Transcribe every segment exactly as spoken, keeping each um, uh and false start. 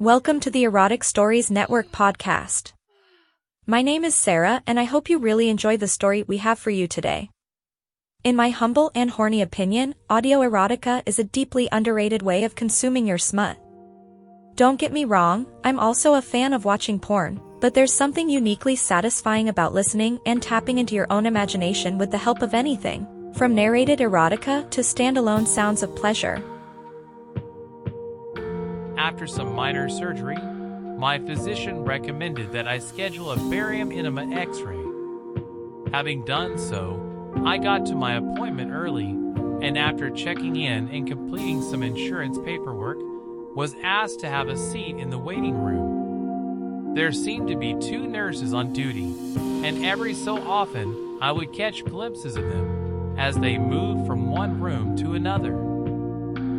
Welcome to the Erotic Stories Network podcast. My name is Sarah and I hope you really enjoy the story we have for you today. In my humble and horny opinion, audio erotica is a deeply underrated way of consuming your smut. Don't get me wrong, I'm also a fan of watching porn, but there's something uniquely satisfying about listening and tapping into your own imagination with the help of anything, from narrated erotica to standalone sounds of pleasure. After some minor surgery, my physician recommended that I schedule a barium enema x-ray. Having done so, I got to my appointment early, and after checking in and completing some insurance paperwork, was asked to have a seat in the waiting room. There seemed to be two nurses on duty, and every so often I would catch glimpses of them as they moved from one room to another.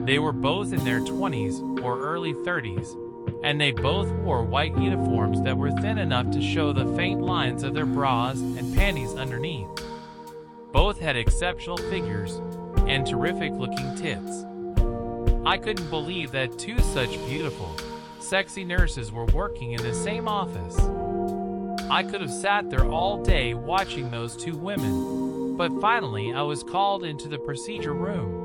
They were both in their twenties or early thirties, and they both wore white uniforms that were thin enough to show the faint lines of their bras and panties underneath. Both had exceptional figures and terrific-looking tits. I couldn't believe that two such beautiful, sexy nurses were working in the same office. I could have sat there all day watching those two women, but finally I was called into the procedure room.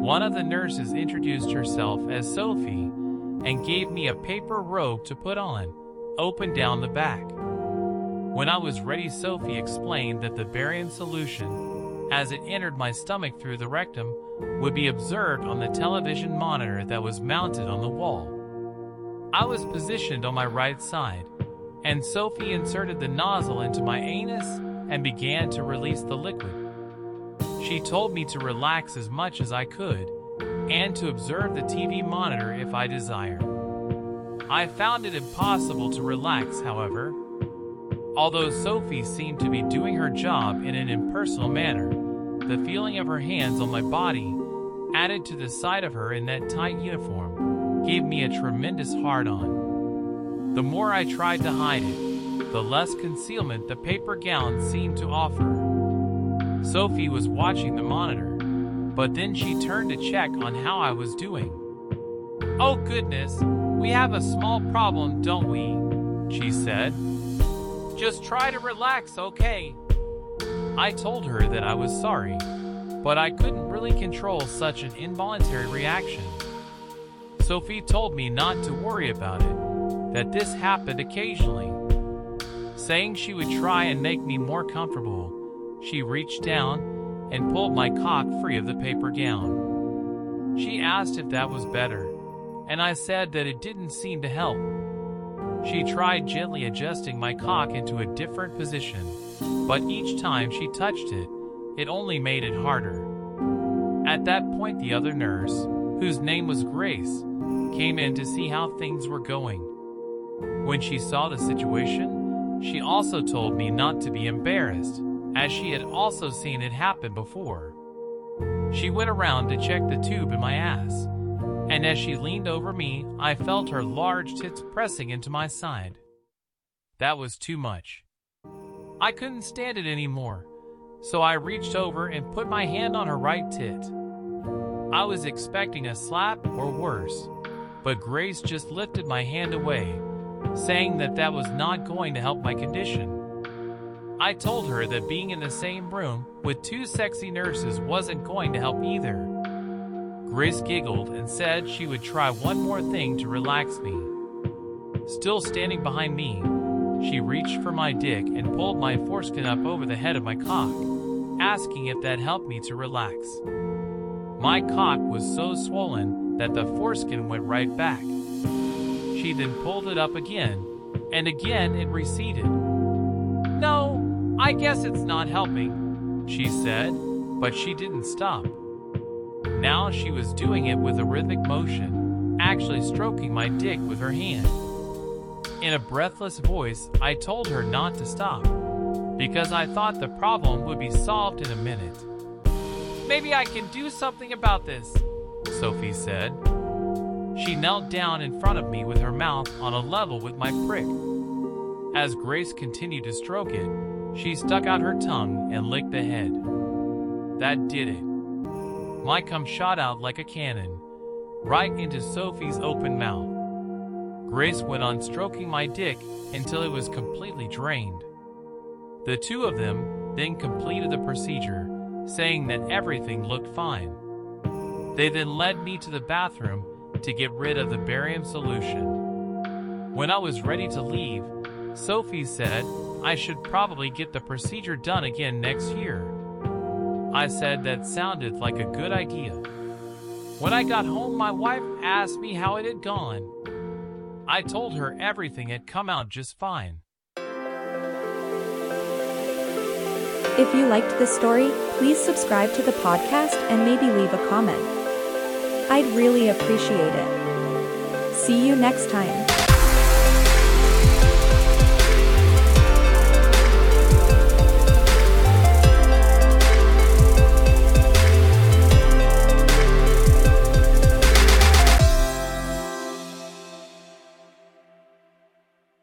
One of the nurses introduced herself as Sophie and gave me a paper robe to put on, open down the back. When I was ready, Sophie explained that the barium solution, as it entered my stomach through the rectum, would be observed on the television monitor that was mounted on the wall. I was positioned on my right side, and Sophie inserted the nozzle into my anus and began to release the liquid. She told me to relax as much as I could, and to observe the T V monitor if I desired. I found it impossible to relax, however. Although Sophie seemed to be doing her job in an impersonal manner, the feeling of her hands on my body, added to the sight of her in that tight uniform, gave me a tremendous hard-on. The more I tried to hide it, the less concealment the paper gown seemed to offer. Sophie was watching the monitor, but then she turned to check on how I was doing. "Oh goodness, we have a small problem, don't we?" she said. "Just try to relax, okay?" I told her that I was sorry, but I couldn't really control such an involuntary reaction. Sophie told me not to worry about it, that this happened occasionally, saying she would try and make me more comfortable. She reached down and pulled my cock free of the paper gown. She asked if that was better, and I said that it didn't seem to help. She tried gently adjusting my cock into a different position, but each time she touched it, it only made it harder. At that point, the other nurse, whose name was Grace, came in to see how things were going. When she saw the situation, she also told me not to be embarrassed, as she had also seen it happen before. She went around to check the tube in my ass, and as she leaned over me, I felt her large tits pressing into my side. That was too much. I couldn't stand it anymore, so I reached over and put my hand on her right tit. I was expecting a slap or worse, but Grace just lifted my hand away, saying that that was not going to help my condition. I told her that being in the same room with two sexy nurses wasn't going to help either. Grace giggled and said she would try one more thing to relax me. Still standing behind me, she reached for my dick and pulled my foreskin up over the head of my cock, asking if that helped me to relax. My cock was so swollen that the foreskin went right back. She then pulled it up again, and again it receded. "No, I guess it's not helping," she said, but she didn't stop. Now she was doing it with a rhythmic motion, actually stroking my dick with her hand. In a breathless voice, I told her not to stop, because I thought the problem would be solved in a minute. "Maybe I can do something about this," Sophie said. She knelt down in front of me with her mouth on a level with my prick. As Grace continued to stroke it, she stuck out her tongue and licked the head. That did it. My cum shot out like a cannon, right into Sophie's open mouth. Grace went on stroking my dick until it was completely drained. The two of them then completed the procedure, saying that everything looked fine. They then led me to the bathroom to get rid of the barium solution. When I was ready to leave, Sophie said I should probably get the procedure done again next year. I said that sounded like a good idea. When I got home, my wife asked me how it had gone. I told her everything had come out just fine. If you liked this story, please subscribe to the podcast and maybe leave a comment. I'd really appreciate it. See you next time.